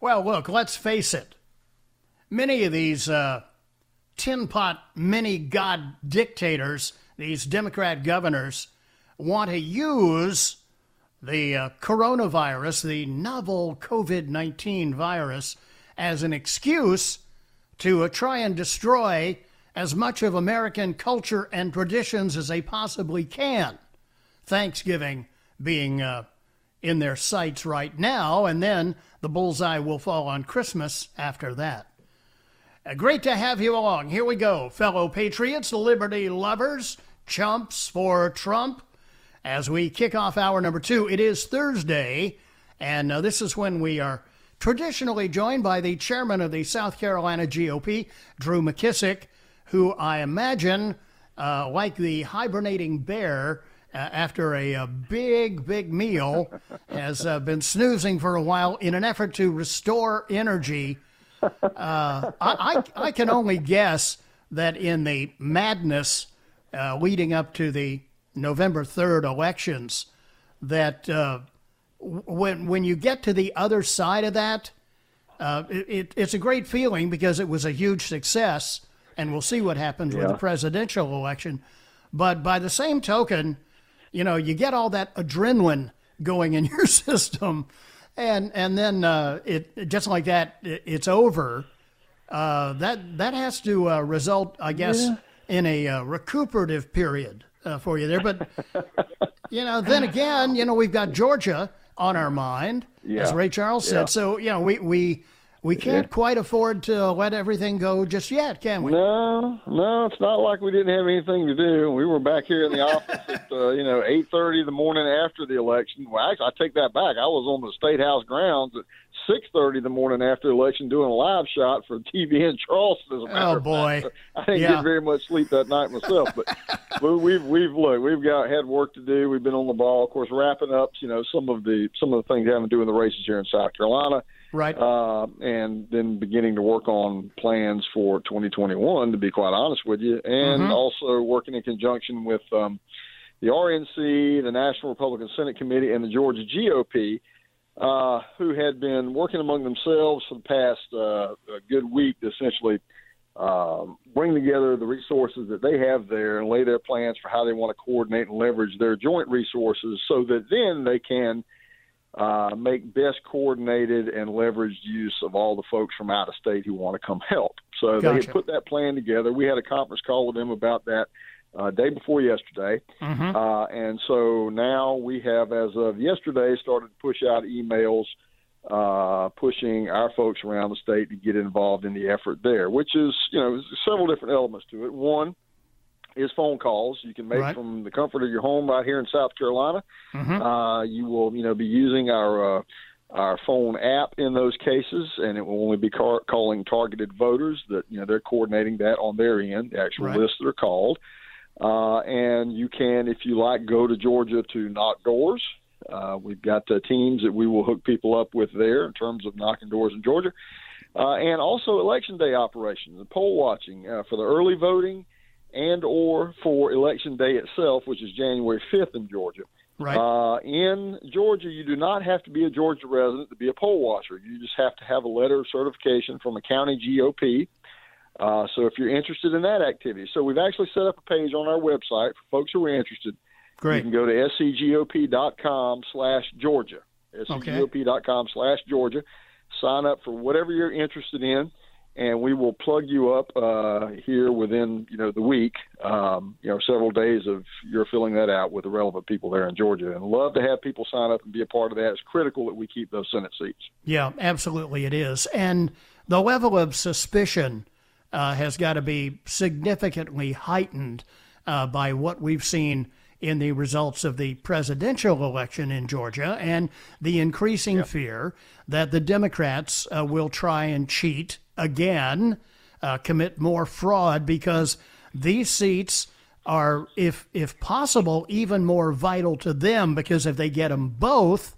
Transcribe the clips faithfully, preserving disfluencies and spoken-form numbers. Well, look, let's face it. Many of these uh, tin pot mini god dictators, these Democrat governors, want to use the uh, coronavirus, the novel COVID nineteen virus, as an excuse to uh, try and destroy as much of American culture and traditions as they possibly can. Thanksgiving being uh, in their sights right now, and then the bullseye will fall on Christmas after that. Uh, great to have you along. Here we go, fellow patriots, liberty lovers, chumps for Trump. As we kick off hour number two, it is Thursday, and uh, this is when we are traditionally joined by the chairman of the South Carolina G O P, Drew McKissick, who I imagine, uh, like the hibernating bear, Uh, after a, a big, big meal, has uh, been snoozing for a while in an effort to restore energy. Uh, I, I, I can only guess that in the madness uh, leading up to the November third elections, that uh, when when you get to the other side of that, uh, it, it's a great feeling because it was a huge success, and we'll see what happens yeah. with the presidential election. But by the same token, you know, you get all that adrenaline going in your system, and and then uh, it just like that, it, it's over. Uh, that that has to uh, result, I guess, yeah. in a uh, recuperative period uh, for you there. But you know, then again, you know, we've got Georgia on our mind, yeah. as Ray Charles said. Yeah. So you know, we we. We can't yeah. quite afford to let everything go just yet, can we? No, no, it's not like we didn't have anything to do. We were back here in the office at, uh, you know, eight thirty the morning after the election. Well, actually, I take that back. I was on the State House grounds at six thirty the morning after the election doing a live shot for T V N Charleston. As a matter oh, boy. So I didn't yeah. get very much sleep that night myself. But we've, we've looked, we've got had work to do. We've been on the ball, of course, wrapping up, you know, some of the some of the things having to do in the races here in South Carolina. Right. Uh, and then beginning to work on plans for twenty twenty-one, to be quite honest with you, and mm-hmm. also working in conjunction with um, the R N C, the National Republican Senate Committee, and the Georgia G O P, uh, who had been working among themselves for the past uh, a good week to essentially uh, bring together the resources that they have there and lay their plans for how they want to coordinate and leverage their joint resources so that then they can Uh, make best coordinated and leveraged use of all the folks from out of state who want to come help. So gotcha. They had put that plan together. We had a conference call with them about that uh, day before yesterday. Mm-hmm. Uh, and so now we have, as of yesterday, started to push out emails uh, pushing our folks around the state to get involved in the effort there, which is, you know, several different elements to it. One is phone calls you can make right. from the comfort of your home right here in South Carolina. Mm-hmm. Uh, you will, you know, be using our uh, our phone app in those cases, and it will only be car- calling targeted voters that, you know, they're coordinating that on their end, the actual right. list that are called. Uh, and you can, if you like, go to Georgia to knock doors. Uh, we've got uh, teams that we will hook people up with there in terms of knocking doors in Georgia. Uh, and also election day operations and poll watching uh, for the early voting, and or for Election Day itself, which is January fifth in Georgia. Right. Uh, in Georgia, you do not have to be a Georgia resident to be a poll watcher. You just have to have a letter of certification from a county G O P. Uh, so if you're interested in that activity. So we've actually set up a page on our website for folks who are interested. Great. You can go to scgop.com slash Georgia, scgop.com slash Georgia. Sign up for whatever you're interested in. And we will plug you up uh, here within, you know, the week, um, you know, several days of you're filling that out with the relevant people there in Georgia. And love to have people sign up and be a part of that. It's critical that we keep those Senate seats. Yeah, absolutely it is. And the level of suspicion uh, has got to be significantly heightened uh, by what we've seen in the results of the presidential election in Georgia and the increasing yeah. fear that the Democrats uh, will try and cheat again, uh, commit more fraud, because these seats are, if if possible, even more vital to them, because if they get them both,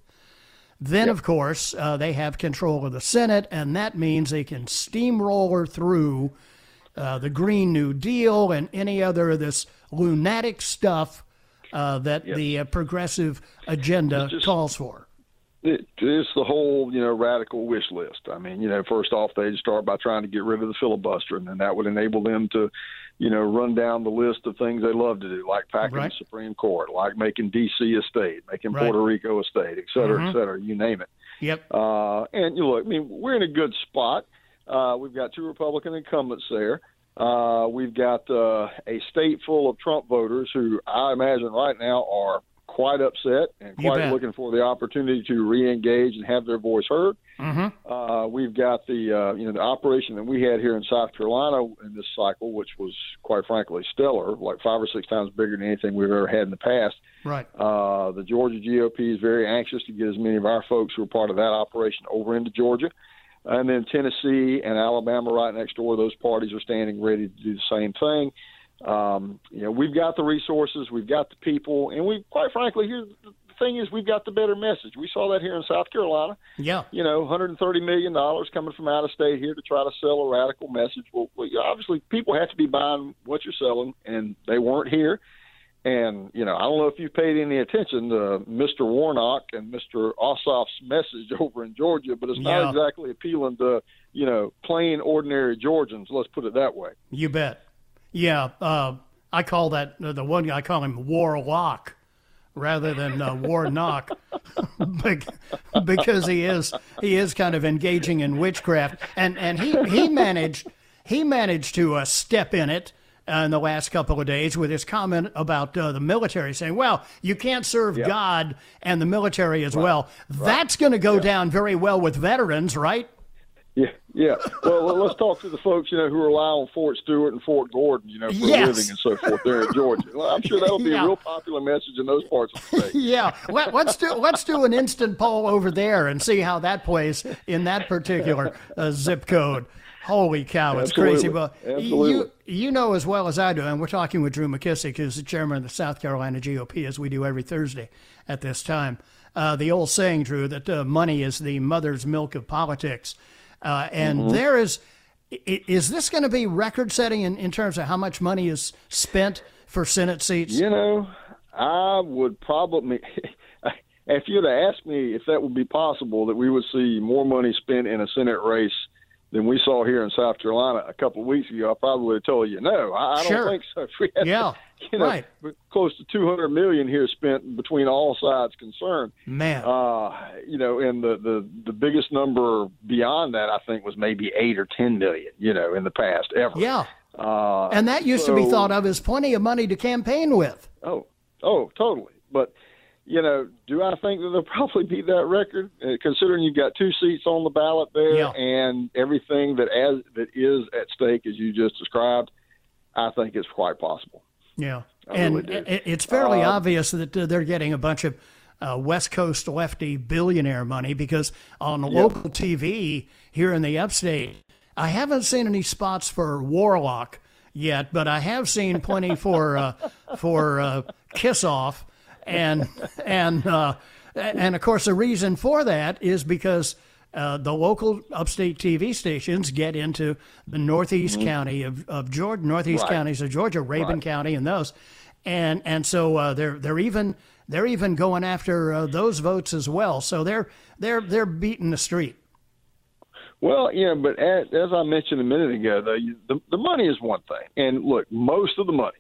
then, yep. of course, uh, they have control of the Senate, and that means they can steamroller through uh, the Green New Deal and any other of this lunatic stuff uh, that yep. the uh, progressive agenda just, calls for. It, it's the whole, you know, radical wish list. I mean, you know, first off, they start by trying to get rid of the filibuster, and then that would enable them to, you know, run down the list of things they love to do, like packing right. the Supreme Court, like making D C a state, making right. Puerto Rico a state, et cetera, mm-hmm. et cetera, you name it. Yep. Uh, and, you know, look, I mean, we're in a good spot. Uh, we've got two Republican incumbents there. Uh, we've got uh, a state full of Trump voters who I imagine right now are quite upset and quite looking for the opportunity to re-engage and have their voice heard. Mm-hmm. Uh, we've got the uh, you know the operation that we had here in South Carolina in this cycle, which was quite frankly stellar, like five or six times bigger than anything we've ever had in the past. Right. Uh, the Georgia G O P is very anxious to get as many of our folks who are part of that operation over into Georgia. And then Tennessee and Alabama right next door, those parties are standing ready to do the same thing. Um, you know, we've got the resources, we've got the people, and we, quite frankly, here's the thing is we've got the better message. We saw that here in South Carolina. Yeah. You know, one hundred thirty million dollars coming from out of state here to try to sell a radical message. Well, well, obviously people have to be buying what you're selling, and they weren't here. And, you know, I don't know if you paid any attention to Mister Warnock and Mister Ossoff's message over in Georgia, but it's not yeah. exactly appealing to, you know, plain, ordinary Georgians. Let's put it that way. You bet. Yeah, uh, I call that uh, the one guy, I call him Warlock rather than uh, Warnock because he is he is kind of engaging in witchcraft, and and he he managed he managed to uh, step in it uh, in the last couple of days with his comment about uh, the military, saying, "Well, you can't serve yeah. God and the military as right. well." Right. That's going to go yeah. down very well with veterans, right? Yeah, yeah. Well, let's talk to the folks, you know, who rely on Fort Stewart and Fort Gordon, you know, for yes. a living and so forth there in Georgia. Well, I'm sure that'll be yeah. a real popular message in those parts of the state. Yeah, Let, let's do let's do an instant poll over there and see how that plays in that particular uh, zip code. Holy cow, it's Absolutely. crazy. Well, you, you know as well as I do, and we're talking with Drew McKissick, who's the chairman of the South Carolina G O P, as we do every Thursday at this time. Uh, the old saying, Drew, that uh, money is the mother's milk of politics. Uh, and mm-hmm. there is, is this going to be record setting in, in terms of how much money is spent for Senate seats? You know, I would probably, if you'd have asked me if that would be possible, that we would see more money spent in a Senate race than we saw here in South Carolina a couple of weeks ago, I probably would have told you, no, I, I sure. don't think so. If we had yeah, to, you know, right. close to two hundred million dollars here spent between all sides concerned. Man. Uh, you know, and the, the, the biggest number beyond that, I think, was maybe eight or ten million dollars, you know, in the past ever. Yeah. Uh, and that used so, to be thought of as plenty of money to campaign with. Oh, oh, totally. But, you know, do I think that there'll probably be that record, uh, considering you've got two seats on the ballot there yeah. and everything that as that is at stake, as you just described? I think it's quite possible. Yeah, I and really do. It's fairly uh, obvious that they're getting a bunch of uh, West Coast lefty billionaire money, because on yeah. local T V here in the upstate, I haven't seen any spots for Warlock yet, but I have seen plenty for uh, for uh, Kiss Off. And and uh, and of course, the reason for that is because uh, the local upstate T V stations get into the northeast mm-hmm. county of, of Georgia, northeast right. counties of Georgia, Rabun right. County, and those, and and so uh, they're they're even they're even going after uh, those votes as well. So they're they're they're beating the street. Well, yeah, but as, as I mentioned a minute ago, the, the the money is one thing, and look, most of the money,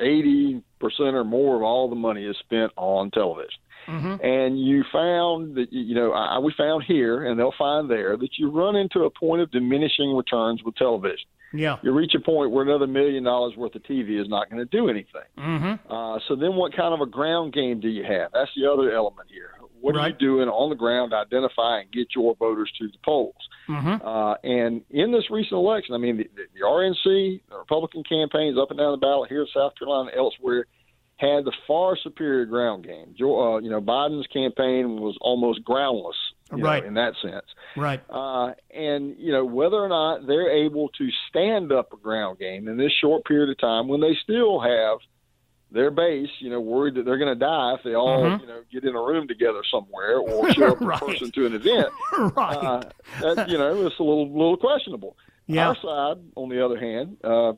eighty percent or more of all the money is spent on television. Mm-hmm. And you found that, you know, I, we found here, and they'll find there, that you run into a point of diminishing returns with television. Yeah. You reach a point where another million dollars worth of T V is not going to do anything. Mm-hmm. Uh, so then what kind of a ground game do you have? That's the other element here. What right. are you doing on the ground to identify and get your voters to the polls? Mm-hmm. Uh, and in this recent election, I mean, the, the R N C, the Republican campaigns up and down the ballot here in South Carolina and elsewhere, had the far superior ground game. Uh, you know, Biden's campaign was almost groundless, right, know, in that sense. Right. Uh, and, you know, whether or not they're able to stand up a ground game in this short period of time when they still have their base, you know, worried that they're going to die if they all, mm-hmm. you know, get in a room together somewhere or show up right. in person to an event. right. Uh, that, you know, it's a little little questionable. Yeah. Our side, on the other hand, uh,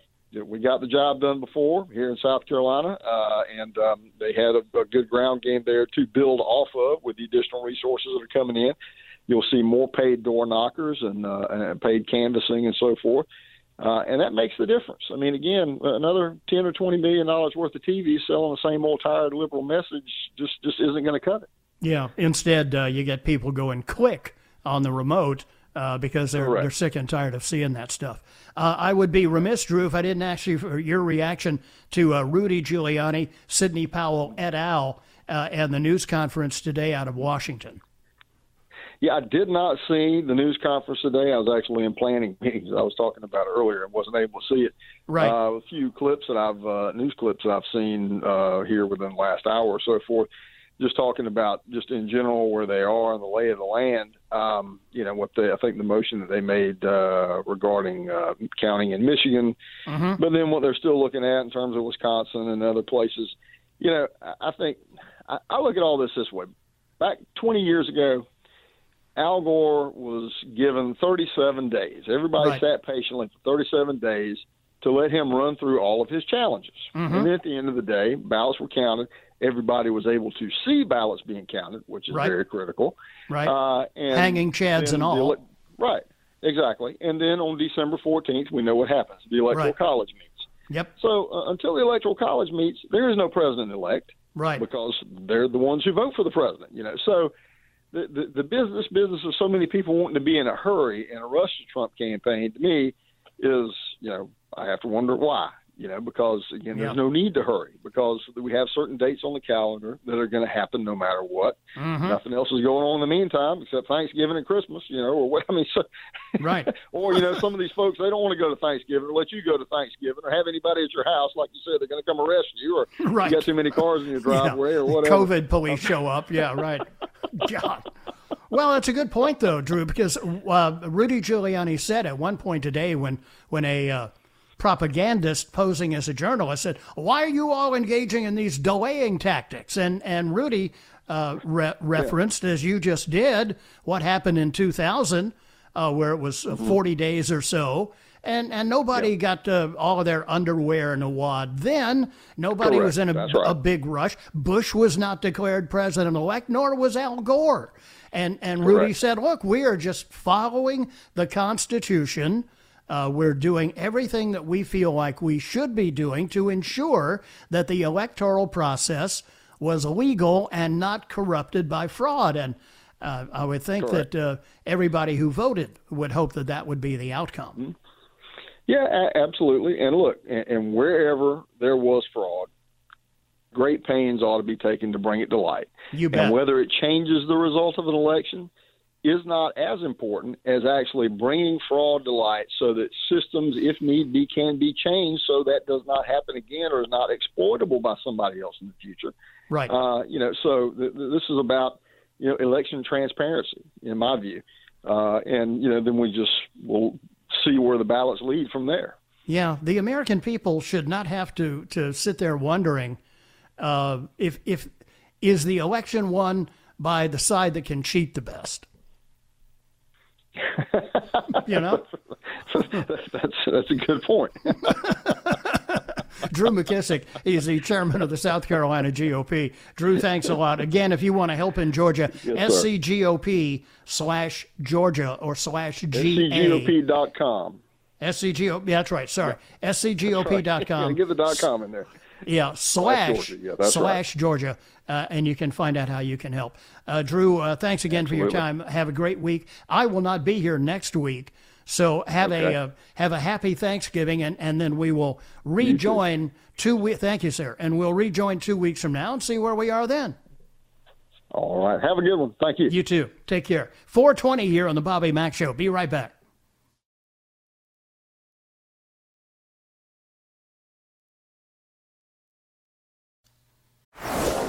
we got the job done before here in South Carolina, uh, and um, they had a, a good ground game there to build off of with the additional resources that are coming in. You'll see more paid door knockers and, uh, and paid canvassing and so forth. Uh, and that makes the difference. I mean, again, another ten or twenty million dollars worth of T V selling the same old tired liberal message just, just isn't going to cut it. Yeah. Instead, uh, you get people going click on the remote uh, because they're Correct. they're sick and tired of seeing that stuff. Uh, I would be remiss, Drew, if I didn't ask you for your reaction to uh, Rudy Giuliani, Sidney Powell, et al., uh, and the news conference today out of Washington. Yeah, I did not see the news conference today. I was actually in planning meetings I was talking about earlier and wasn't able to see it. Right. Uh, a few clips that I've uh, news clips that I've seen uh, here within the last hour or so forth, just talking about just in general where they are and the lay of the land. Um, you know what they, I think the motion that they made uh, regarding uh, counting in Michigan, mm-hmm. but then what they're still looking at in terms of Wisconsin and other places. You know, I think I, I look at all this this way. Back twenty years ago, Al Gore was given thirty-seven days. Everybody right. sat patiently for thirty-seven days to let him run through all of his challenges. Mm-hmm. And at the end of the day, ballots were counted. Everybody was able to see ballots being counted, which is right. very critical. Right. Uh, and hanging chads and all. Ele- right. Exactly. And then on December fourteenth, we know what happens. The Electoral right. College meets. Yep. So uh, until the Electoral College meets, there is no president-elect. Right. Because they're the ones who vote for the president. You know, so... The, the, the business business of so many people wanting to be in a hurry in a rush to Trump campaign, to me, is, you know, I have to wonder why, you know, because, again, yeah. there's no need to hurry because we have certain dates on the calendar that are going to happen no matter what. Mm-hmm. Nothing else is going on in the meantime except Thanksgiving and Christmas, you know, or what I mean. So, right. or, you know, some of these folks, they don't want to go to Thanksgiving or let you go to Thanksgiving or have anybody at your house. Like you said, they're going to come arrest you or right. you got too many cars in your driveway yeah. or whatever. COVID police show up. Yeah, right. God. Well, it's a good point, though, Drew, because uh, Rudy Giuliani said at one point today when when a uh, propagandist posing as a journalist said, why are you all engaging in these delaying tactics? And and Rudy uh, re- referenced, yeah. as you just did, what happened in two thousand, uh, where it was mm-hmm. forty days or so. And and nobody yep. got uh, all of their underwear in a wad then. Nobody Correct. was in a, right. a big rush. Bush was not declared president-elect, nor was Al Gore. And, and Rudy Correct. said, look, we are just following the Constitution. Uh, we're doing everything that we feel like we should be doing to ensure that the electoral process was legal and not corrupted by fraud. And uh, I would think Correct. that uh, everybody who voted would hope that that would be the outcome. Mm-hmm. Yeah, absolutely. And look, and wherever there was fraud, great pains ought to be taken to bring it to light. You bet. And whether it changes the result of an election is not as important as actually bringing fraud to light so that systems, if need be, can be changed so that does not happen again or is not exploitable by somebody else in the future. Right. Uh, you know, so th- th- this is about, you know, election transparency, in my view. Uh, and, you know, then we just will – see where the ballots lead from there. Yeah, the American people should not have to to sit there wondering uh, if if is the election won by the side that can cheat the best. You know, that's, that's that's a good point. Drew McKissick is the chairman of the South Carolina G O P. Drew, thanks a lot. Again, if you want to help in Georgia, yes, scgop slash Georgia or slash G A. S C G O P dot com. S C G O P, yeah, that's right. Sorry. Yeah. S C G O P dot com. Right. Give the dot com in there. Yeah, slash, Georgia. Yeah, slash right. Georgia, uh, and you can find out how you can help. Uh, Drew, uh, thanks again Absolutely. for your time. Have a great week. I will not be here next week. So have okay. a uh, have a happy Thanksgiving, and, and then we will rejoin two weeks. Thank you, sir. And we'll rejoin two weeks from now and see where we are then. All right. Have a good one. Thank you. You too. Take care. four twenty here on the Bobby Mack Show. Be right back.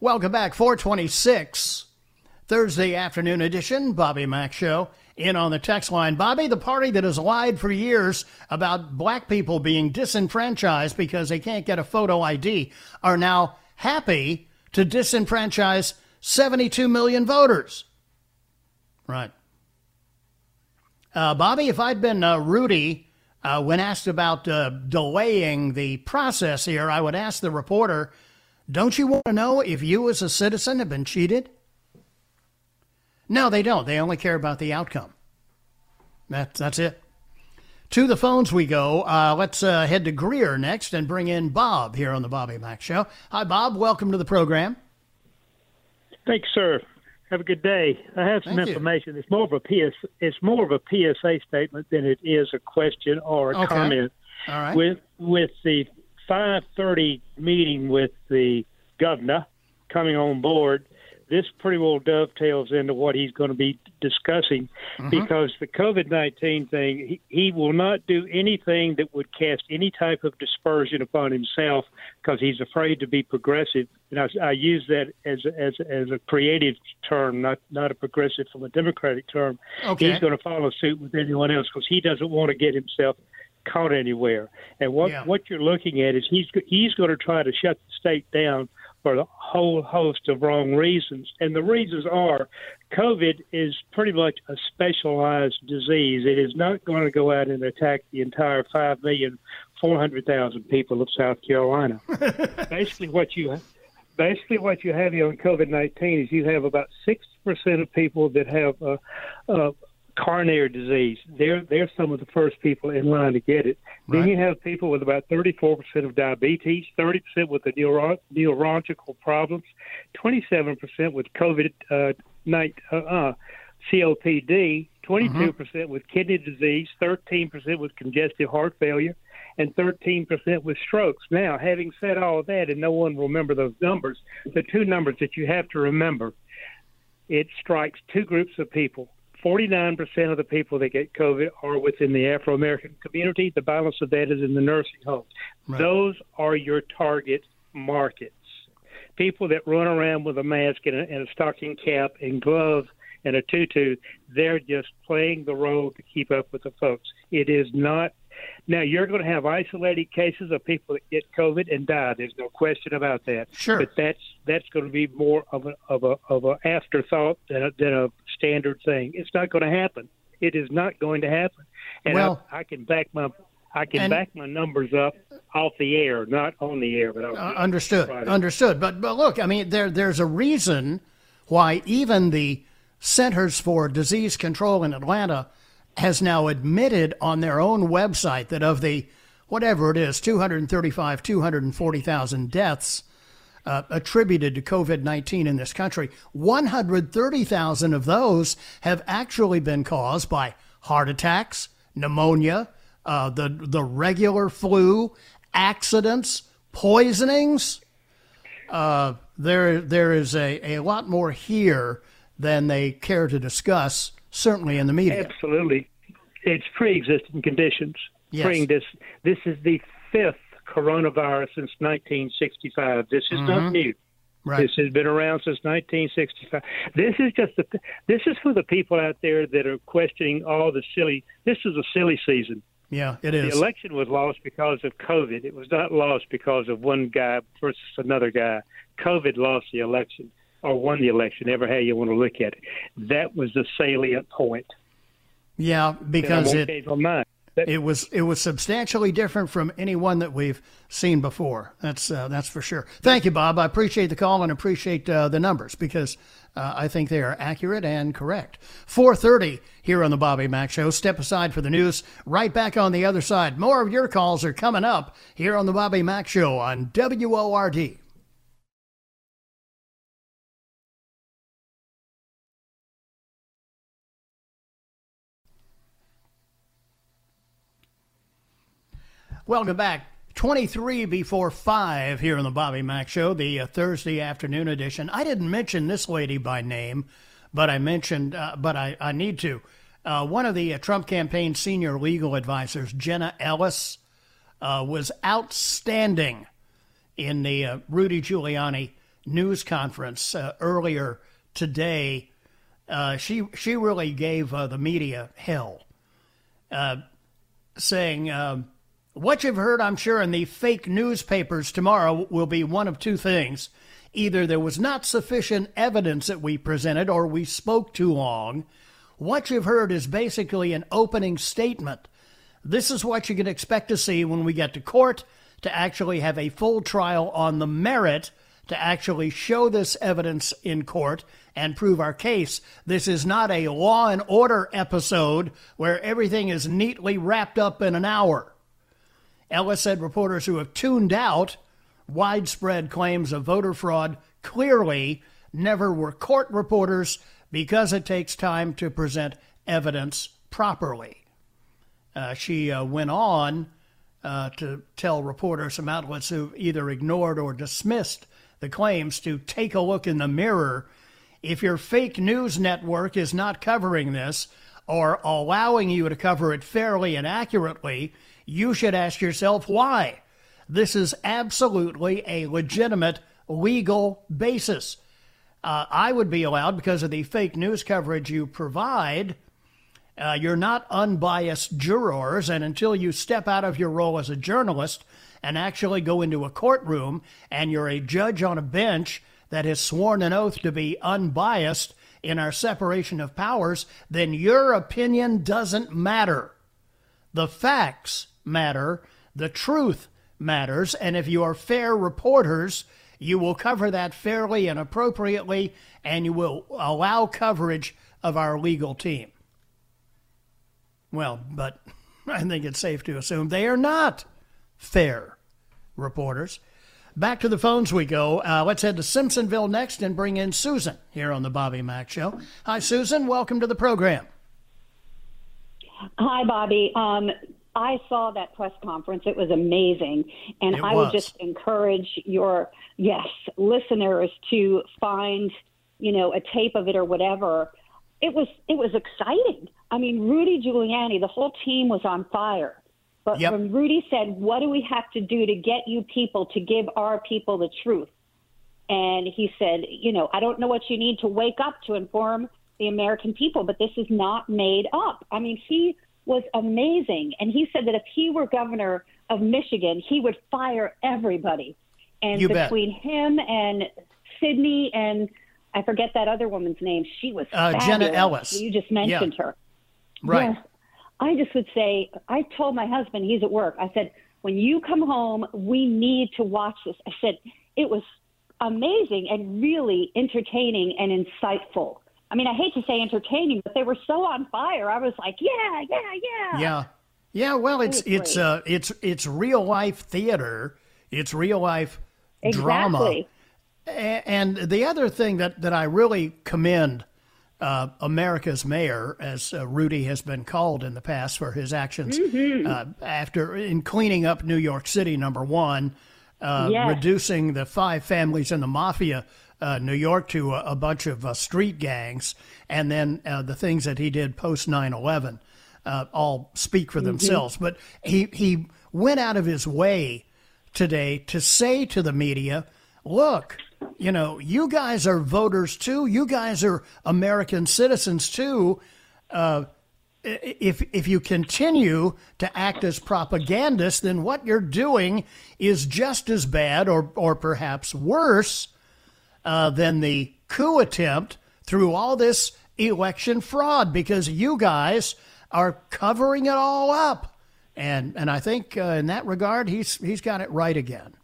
Welcome back. four twenty-six, Thursday afternoon edition, Bobby Mack Show. In on the text line, Bobby, the party that has lied for years about black people being disenfranchised because they can't get a photo I D are now happy to disenfranchise seventy-two million voters. Right. Uh, Bobby, if I'd been uh, Rudy uh, when asked about uh, delaying the process here, I would ask the reporter, don't you want to know if you as a citizen have been cheated? No, they don't. They only care about the outcome. That, that's it. To the phones we go. Uh, let's uh, head to Greer next and bring in Bob here on the Bobby Mack Show. Hi, Bob. Welcome to the program. Thanks, sir. Have a good day. I have some Thank information. You. It's more of a P S A, it's more of a P S A statement than it is a question or a okay. comment. All right. With with the five thirty meeting with the governor coming on board, this pretty well dovetails into what he's going to be discussing mm-hmm. because the COVID nineteen thing, he, he will not do anything that would cast any type of dispersion upon himself because he's afraid to be progressive. And I, I use that as, as, as a creative term, not, not a progressive from a Democratic term. Okay. He's going to follow suit with anyone else because he doesn't want to get himself caught anywhere. And what, yeah. what you're looking at is he's he's going to try to shut the state down for a whole host of wrong reasons. And the reasons are COVID is pretty much a specialized disease. It is not going to go out and attack the entire five million four hundred thousand people of South Carolina. Basically what you basically what you have here on COVID nineteen is you have about sixty percent of people that have a uh, uh, coronary disease. They're, they're some of the first people in line to get it. Right. Then you have people with about thirty-four percent of diabetes, thirty percent with the neuro- neurological problems, twenty-seven percent with COVID, uh, night, uh, uh, C O P D, twenty-two percent mm-hmm. with kidney disease, thirteen percent with congestive heart failure, and thirteen percent with strokes. Now, having said all that, and no one will remember those numbers, the two numbers that you have to remember, it strikes two groups of people. forty-nine percent of the people that get COVID are within the Afro-American community. The balance of that is in the nursing homes. Right. Those are your target markets. People that run around with a mask and a, and a stocking cap and gloves and a tutu, they're just playing the role to keep up with the folks. It is not. Now, you're going to have isolated cases of people that get COVID and die. There's no question about that. Sure. But that's that's going to be more of a of a of an afterthought than a, than a standard thing. It's not going to happen. It is not going to happen. And well, I, I can back my I can and, back my numbers up off the air, not on the air. But uh, understood, understood. But but look, I mean, there there's a reason why even the Centers for Disease Control in Atlanta has now admitted on their own website that of the, whatever it is, two hundred thirty-five, two hundred forty thousand deaths uh, attributed to COVID nineteen in this country, one hundred thirty thousand of those have actually been caused by heart attacks, pneumonia, uh, the, the regular flu, accidents, poisonings. Uh, there, there is a, a lot more here than they care to discuss, certainly in the media. Absolutely. It's pre-existing conditions. Yes. Pre- this, this is the fifth coronavirus since nineteen sixty-five. This is mm-hmm. not new. Right. This has been around since nineteen sixty-five. This is just the, this is for the people out there that are questioning all the silly. This is a silly season. Yeah, it is. The election was lost because of COVID. It was not lost because of one guy versus another guy. COVID lost the election. Or won the election, ever how you want to look at it. That was the salient point. Yeah, because it, That, it was it was substantially different from any one that we've seen before. That's uh, that's for sure. Thank you, Bob. I appreciate the call and appreciate uh, the numbers because uh, I think they are accurate and correct. four thirty here on the Bobby Mack Show. Step aside for the news. Right back on the other side. More of your calls are coming up here on the Bobby Mack Show on W O R D. Welcome back. twenty-three before five here on the Bobby Mack Show, the uh, Thursday afternoon edition. I didn't mention this lady by name, but I mentioned, uh, but I, I need to. Uh, one of the uh, Trump campaign senior legal advisors, Jenna Ellis, uh, was outstanding in the uh, Rudy Giuliani news conference uh, earlier today. Uh, she, she really gave uh, the media hell, uh, saying... Uh, What you've heard, I'm sure, in the fake newspapers tomorrow will be one of two things. Either there was not sufficient evidence that we presented or we spoke too long. What you've heard is basically an opening statement. This is what you can expect to see when we get to court, to actually have a full trial on the merit, to actually show this evidence in court and prove our case. This is not a Law and Order episode where everything is neatly wrapped up in an hour. Ellis said reporters who have tuned out widespread claims of voter fraud clearly never were court reporters because it takes time to present evidence properly. Uh, she uh, went on uh, to tell reporters from outlets who either ignored or dismissed the claims to take a look in the mirror. If your fake news network is not covering this or allowing you to cover it fairly and accurately, you should ask yourself why. This is absolutely a legitimate legal basis. Uh, I would be allowed, because of the fake news coverage you provide, uh, you're not unbiased jurors, and until you step out of your role as a journalist and actually go into a courtroom and you're a judge on a bench that has sworn an oath to be unbiased in our separation of powers, then your opinion doesn't matter. The facts matter, the truth matters, and if you are fair reporters, you will cover that fairly and appropriately, and you will allow coverage of our legal team. Well, but I think it's safe to assume they are not fair reporters. Back to the phones we go. Uh, let's head to Simpsonville next and bring in Susan here on the Bobby Mack Show. Hi, Susan. Welcome to the program. Hi, Bobby. Um, I saw that press conference. It was amazing. And it I was. would just encourage your, yes, listeners to find, you know, a tape of it or whatever. It was it was exciting. I mean, Rudy Giuliani, the whole team was on fire. But yep. when Rudy said, what do we have to do to get you people to give our people the truth? And he said, you know, I don't know what you need to wake up to inform the American people, but this is not made up. I mean, he was amazing. And he said that if he were governor of Michigan, he would fire everybody. And you between bet. him and Sidney and I forget that other woman's name. She was uh, fabulous. Jenna Ellis. You just mentioned yeah. her. Right. Yes. I just would say, I told my husband, he's at work. I said, when you come home, we need to watch this. I said, it was amazing and really entertaining and insightful. I mean, I hate to say entertaining, but they were so on fire. I was like, yeah, yeah, yeah. Yeah. Yeah, well, it's it's uh it's it's real life theater. It's real life exactly. drama. And the other thing that that I really commend uh America's mayor, as uh, Rudy has been called in the past for his actions mm-hmm. uh, after in cleaning up New York City, number one, uh yes. reducing the five families in the mafia Uh, New York to a, a bunch of uh, street gangs, and then uh, the things that he did post nine eleven uh, all speak for mm-hmm. themselves. But he, he went out of his way today to say to the media, look, you know, you guys are voters too. You guys are American citizens too. Uh, if, if you continue to act as propagandists, then what you're doing is just as bad or, or perhaps worse Uh, than the coup attempt through all this election fraud, because you guys are covering it all up. And and I think uh, in that regard, he's he's got it right again.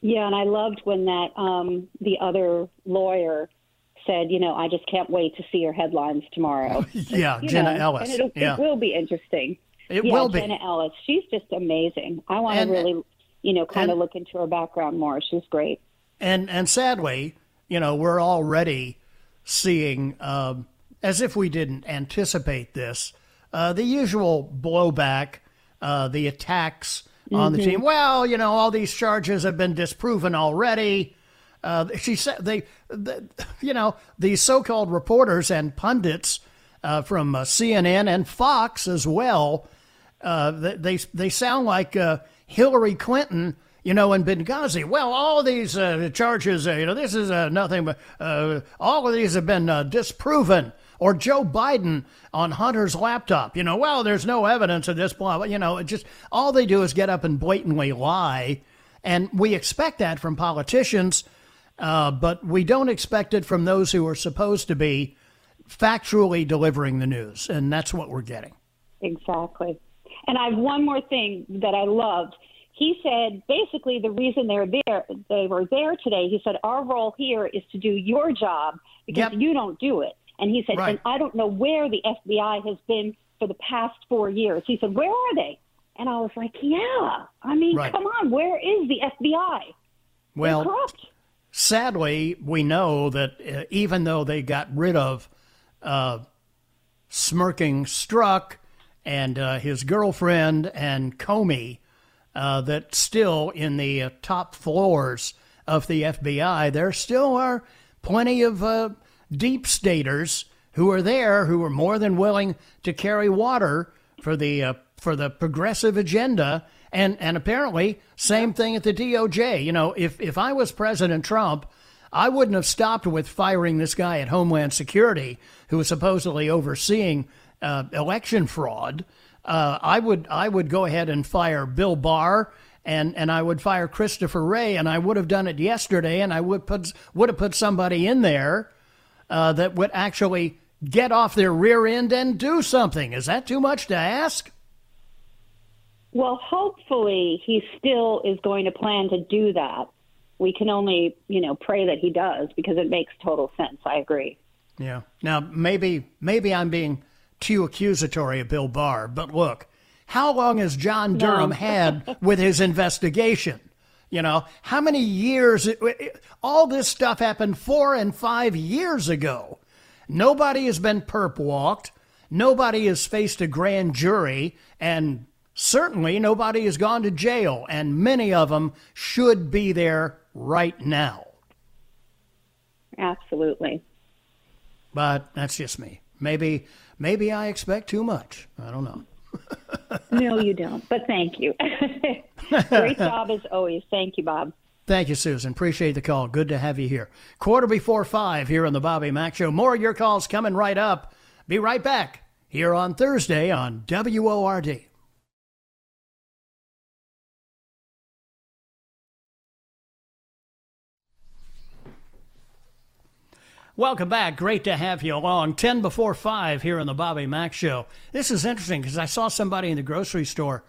Yeah, and I loved when that um, the other lawyer said, you know, I just can't wait to see your headlines tomorrow. yeah, you Jenna know, Ellis. And it'll, yeah. It will be interesting. It yeah, will be. Jenna Ellis, she's just amazing. I want to really, you know, kind and, of look into her background more. She's great. And and sadly, you know, we're already seeing, um, as if we didn't anticipate this, Uh, the usual blowback, uh, the attacks on mm-hmm. the team. Well, you know, all these charges have been disproven already. Uh, she said they, the, you know, these so-called reporters and pundits uh, from uh, C N N and Fox as well. Uh, they they sound like uh, Hillary Clinton, you know, in Benghazi. Well, all these uh, charges, uh, you know, this is uh, nothing but uh, all of these have been uh, disproven. Or Joe Biden on Hunter's laptop. You know, well, there's no evidence of this, blah, blah. You know, it just all they do is get up and blatantly lie. And we expect that from politicians, uh, but we don't expect it from those who are supposed to be factually delivering the news. And that's what we're getting. Exactly. And I have one more thing that I loved. He said, basically, the reason they're there, they were there today, he said, our role here is to do your job because yep. you don't do it. And he said, right. and I don't know where the F B I has been for the past four years. He said, where are they? And I was like, yeah, I mean, right. come on, where is the F B I? Well, they're corrupt. Sadly, we know that uh, even though they got rid of uh, smirking Strzok and uh, his girlfriend and Comey, uh, that still in the uh, top floors of the F B I, there still are plenty of uh, deep staters who are there, who are more than willing to carry water for the uh, for the progressive agenda. And and apparently same thing at the D O J. You know, if if I was President Trump, I wouldn't have stopped with firing this guy at Homeland Security, who was supposedly overseeing uh, election fraud. Uh, I would I would go ahead and fire Bill Barr. And and I would fire Christopher Wray. And I would have done it yesterday. And I would put would have put somebody in there Uh, that would actually get off their rear end and do something. Is that too much to ask? Well, hopefully he still is going to plan to do that. We can only, you know, pray that he does because it makes total sense. I agree. Yeah. Now, maybe maybe I'm being too accusatory of Bill Barr, but look, how long has John Durham no. had with his investigation? You know, how many years, it, it, all this stuff happened four and five years ago. Nobody has been perp walked. Nobody has faced a grand jury. And certainly nobody has gone to jail. And many of them should be there right now. Absolutely. But that's just me. Maybe, maybe I expect too much. I don't know. No, you don't, but thank you. Great job as always. Thank you, Bob. Thank you, Susan. Appreciate the call. Good to have you here. Quarter before five here on the Bobby Mack Show. More of your calls coming right up. Be right back here on Thursday on W O R D. Welcome back. Great to have you along. ten before five here on the Bobby Mack Show. This is interesting because I saw somebody in the grocery store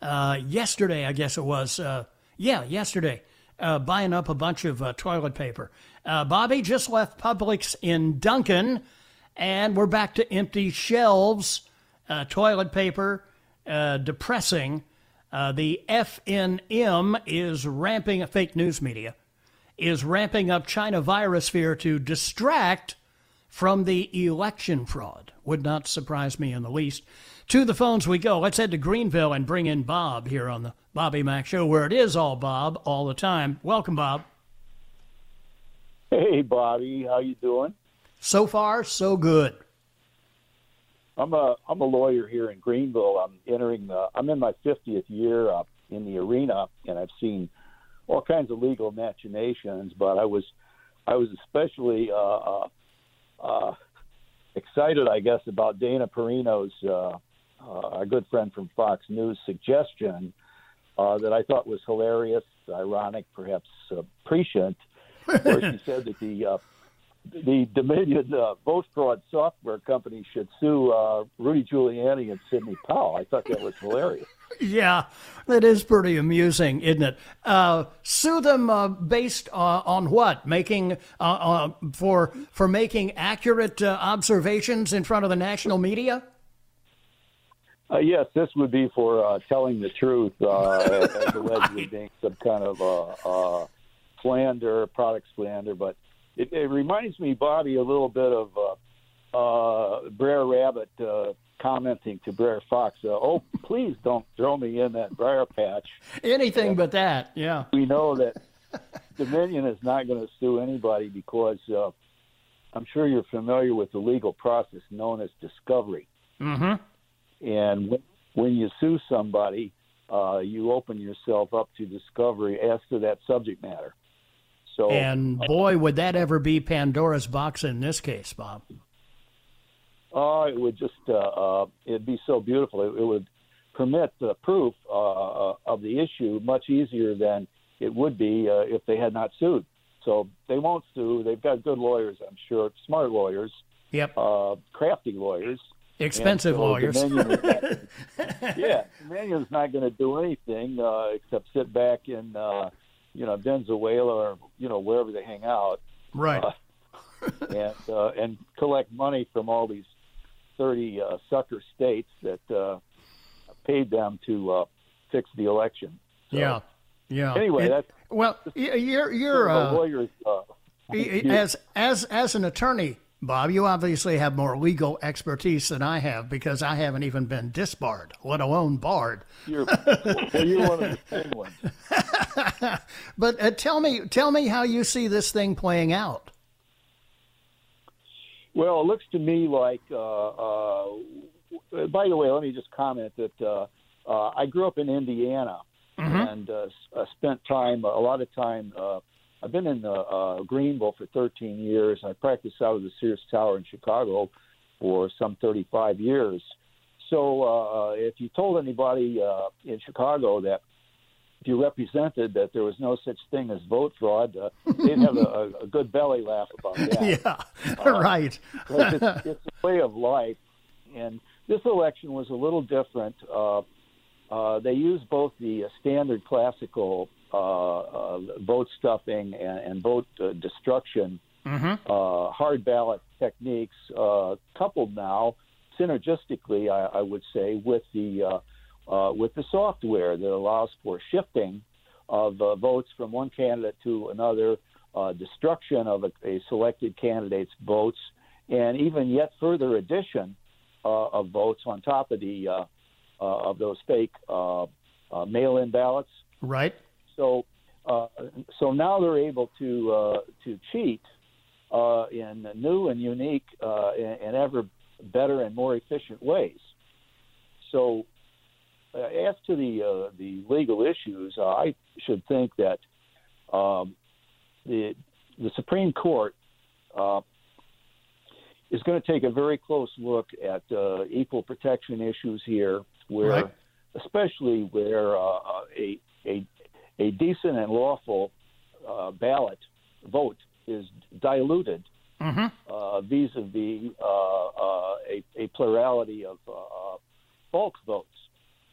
uh, yesterday, I guess it was. Uh, yeah, yesterday, uh, buying up a bunch of uh, toilet paper. Uh, Bobby just left Publix in Duncan, and we're back to empty shelves. Uh, toilet paper, uh, depressing. Uh, the F N M is ramping up, fake news media is ramping up China virus fear to distract from the election fraud. Would not surprise me in the least. To the phones we go. Let's head to Greenville and bring in Bob here on the Bobby Mack Show, where it is all Bob all the time. Welcome, Bob. Hey, Bobby. How you doing? So far, so good. I'm a I'm a lawyer here in Greenville. I'm entering the I'm in my fiftieth year up in the arena, and I've seen all kinds of legal machinations, but I was, I was especially uh, uh, excited, I guess, about Dana Perino's, uh, uh, a good friend from Fox News, suggestion uh, that I thought was hilarious, ironic, perhaps uh, prescient, where she said that the uh, the Dominion uh, vote fraud software company should sue uh, Rudy Giuliani and Sidney Powell. I thought that was hilarious. Yeah, that is pretty amusing, isn't it? Uh, sue them uh, based uh, on what? Making uh, uh, for for making accurate uh, observations in front of the national media? Uh, yes, this would be for uh, telling the truth, uh, as allegedly right. being some kind of uh, uh, slander, product slander. But it, it reminds me, Bobby, a little bit of uh, uh, Brer Rabbit uh, commenting to Brer Fox, uh, oh, please don't throw me in that briar patch. Anything and but that, yeah. We know that Dominion is not going to sue anybody because uh, I'm sure you're familiar with the legal process known as discovery. Mm-hmm. And when you sue somebody, uh, you open yourself up to discovery as to that subject matter. So, and boy, would that ever be Pandora's box in this case, Bob? Oh, uh, it would just, uh, uh, it'd be so beautiful. It, it would permit the proof uh, of the issue much easier than it would be uh, if they had not sued. So they won't sue. They've got good lawyers, I'm sure, smart lawyers, yep, uh, crafty lawyers. Expensive so lawyers. Dominion not, yeah, Dominion's not going to do anything uh, except sit back in, uh, you know, Venezuela or, you know, wherever they hang out. Right. Uh, and, uh, and collect money from all these thirty uh, sucker states that uh, paid them to uh, fix the election. So, yeah, yeah. Anyway, it, that's... Well, you're... you're uh, lawyers, uh, as, as, as an attorney... Bob, you obviously have more legal expertise than I have because I haven't even been disbarred, let alone barred. You're, well, you're one of the same ones. But uh, tell me, tell me how you see this thing playing out. Well, it looks to me like. Uh, uh, by the way, let me just comment that uh, uh, I grew up in Indiana mm-hmm. and uh, spent time, a lot of time. Uh, I've been in uh, uh, Greenville for thirteen years. I practiced out of the Sears Tower in Chicago for some thirty-five years. So uh, if you told anybody uh, in Chicago that if you represented that there was no such thing as vote fraud, uh, they'd have a, a good belly laugh about that. Yeah, uh, right. it's, it's a way of life. And this election was a little different. Uh, uh, they used both the uh, standard classical Uh, uh, vote stuffing and, and vote uh, destruction, mm-hmm. uh, hard ballot techniques, uh, coupled now synergistically, I, I would say, with the uh, uh, with the software that allows for shifting of uh, votes from one candidate to another, uh, destruction of a, a selected candidate's votes, and even yet further addition uh, of votes on top of the uh, uh, of those fake uh, uh, mail-in ballots. Right. So, uh, so now they're able to uh, to cheat uh, in new and unique uh, and, and ever better and more efficient ways. So, uh, as to the uh, the legal issues, uh, I should think that um, the the Supreme Court uh, is going to take a very close look at uh, equal protection issues here, where right. especially where uh, a a A decent and lawful uh, ballot vote is diluted mm-hmm. uh, vis-a-vis uh, uh, a, a plurality of uh, bulk votes.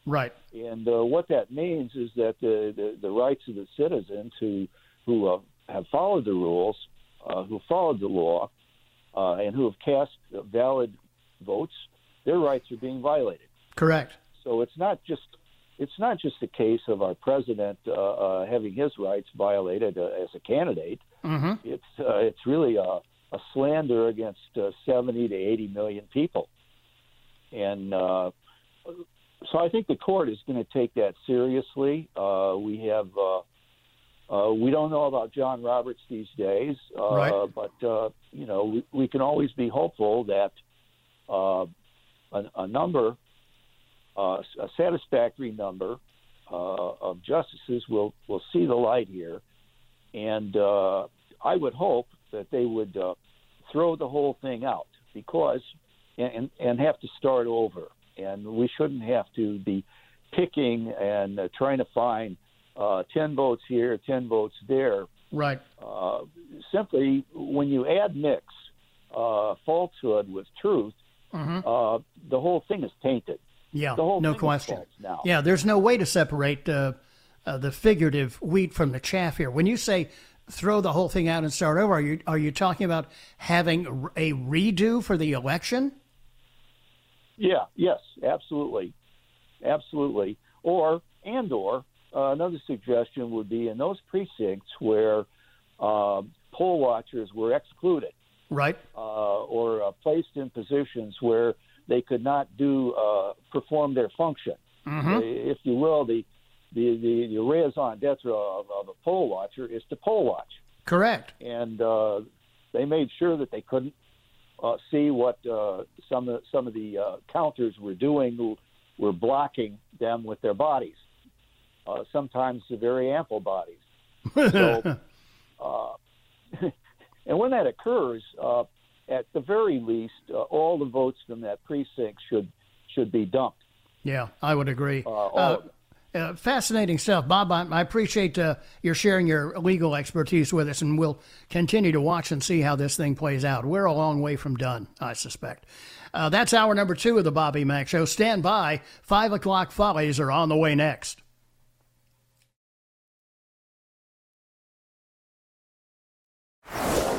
Right. And uh, what that means is that the, the, the rights of the citizens who who uh, have followed the rules, uh, who followed the law, uh, and who have cast valid votes, their rights are being violated. Correct. So it's not just... It's not just a case of our president uh, uh, having his rights violated uh, as a candidate. Mm-hmm. It's uh, it's really a, a slander against uh, seventy to eighty million people. And uh, so I think the court is going to take that seriously. Uh, we have uh, uh, we don't know about John Roberts these days, uh, right. but, uh, you know, we, we can always be hopeful that uh, a, a number Uh, a satisfactory number uh, of justices will, will see the light here. And uh, I would hope that they would uh, throw the whole thing out because and, and have to start over. And we shouldn't have to be picking and uh, trying to find uh, ten votes here, ten votes there. Right. Uh, simply, when you add mix uh, falsehood with truth, mm-hmm. uh, the whole thing is tainted. Yeah, the whole no thing question. Is now. Yeah, there's no way to separate uh, uh, the figurative wheat from the chaff here. When you say throw the whole thing out and start over, are you are you talking about having a redo for the election? Yeah. Yes. Absolutely. Absolutely. Or and or uh, another suggestion would be in those precincts where uh, poll watchers were excluded, right, uh, or uh, placed in positions where they could not do uh, perform their function, mm-hmm. if you will. The the the, the raison d'être of, of a poll watcher is to poll watch. Correct. And uh, they made sure that they couldn't uh, see what uh, some of, some of the uh, counters were doing, who were blocking them with their bodies, uh, sometimes very ample bodies. So, uh, and when that occurs, uh, at the very least, uh, all the votes from that precinct should should be dumped. Yeah, I would agree. Uh, uh, uh, fascinating stuff, Bob. I, I appreciate uh, your sharing your legal expertise with us, and we'll continue to watch and see how this thing plays out. We're a long way from done, I suspect. Uh, that's hour number two of the Bobby Mack Show. Stand by. Five o'clock follies are on the way next.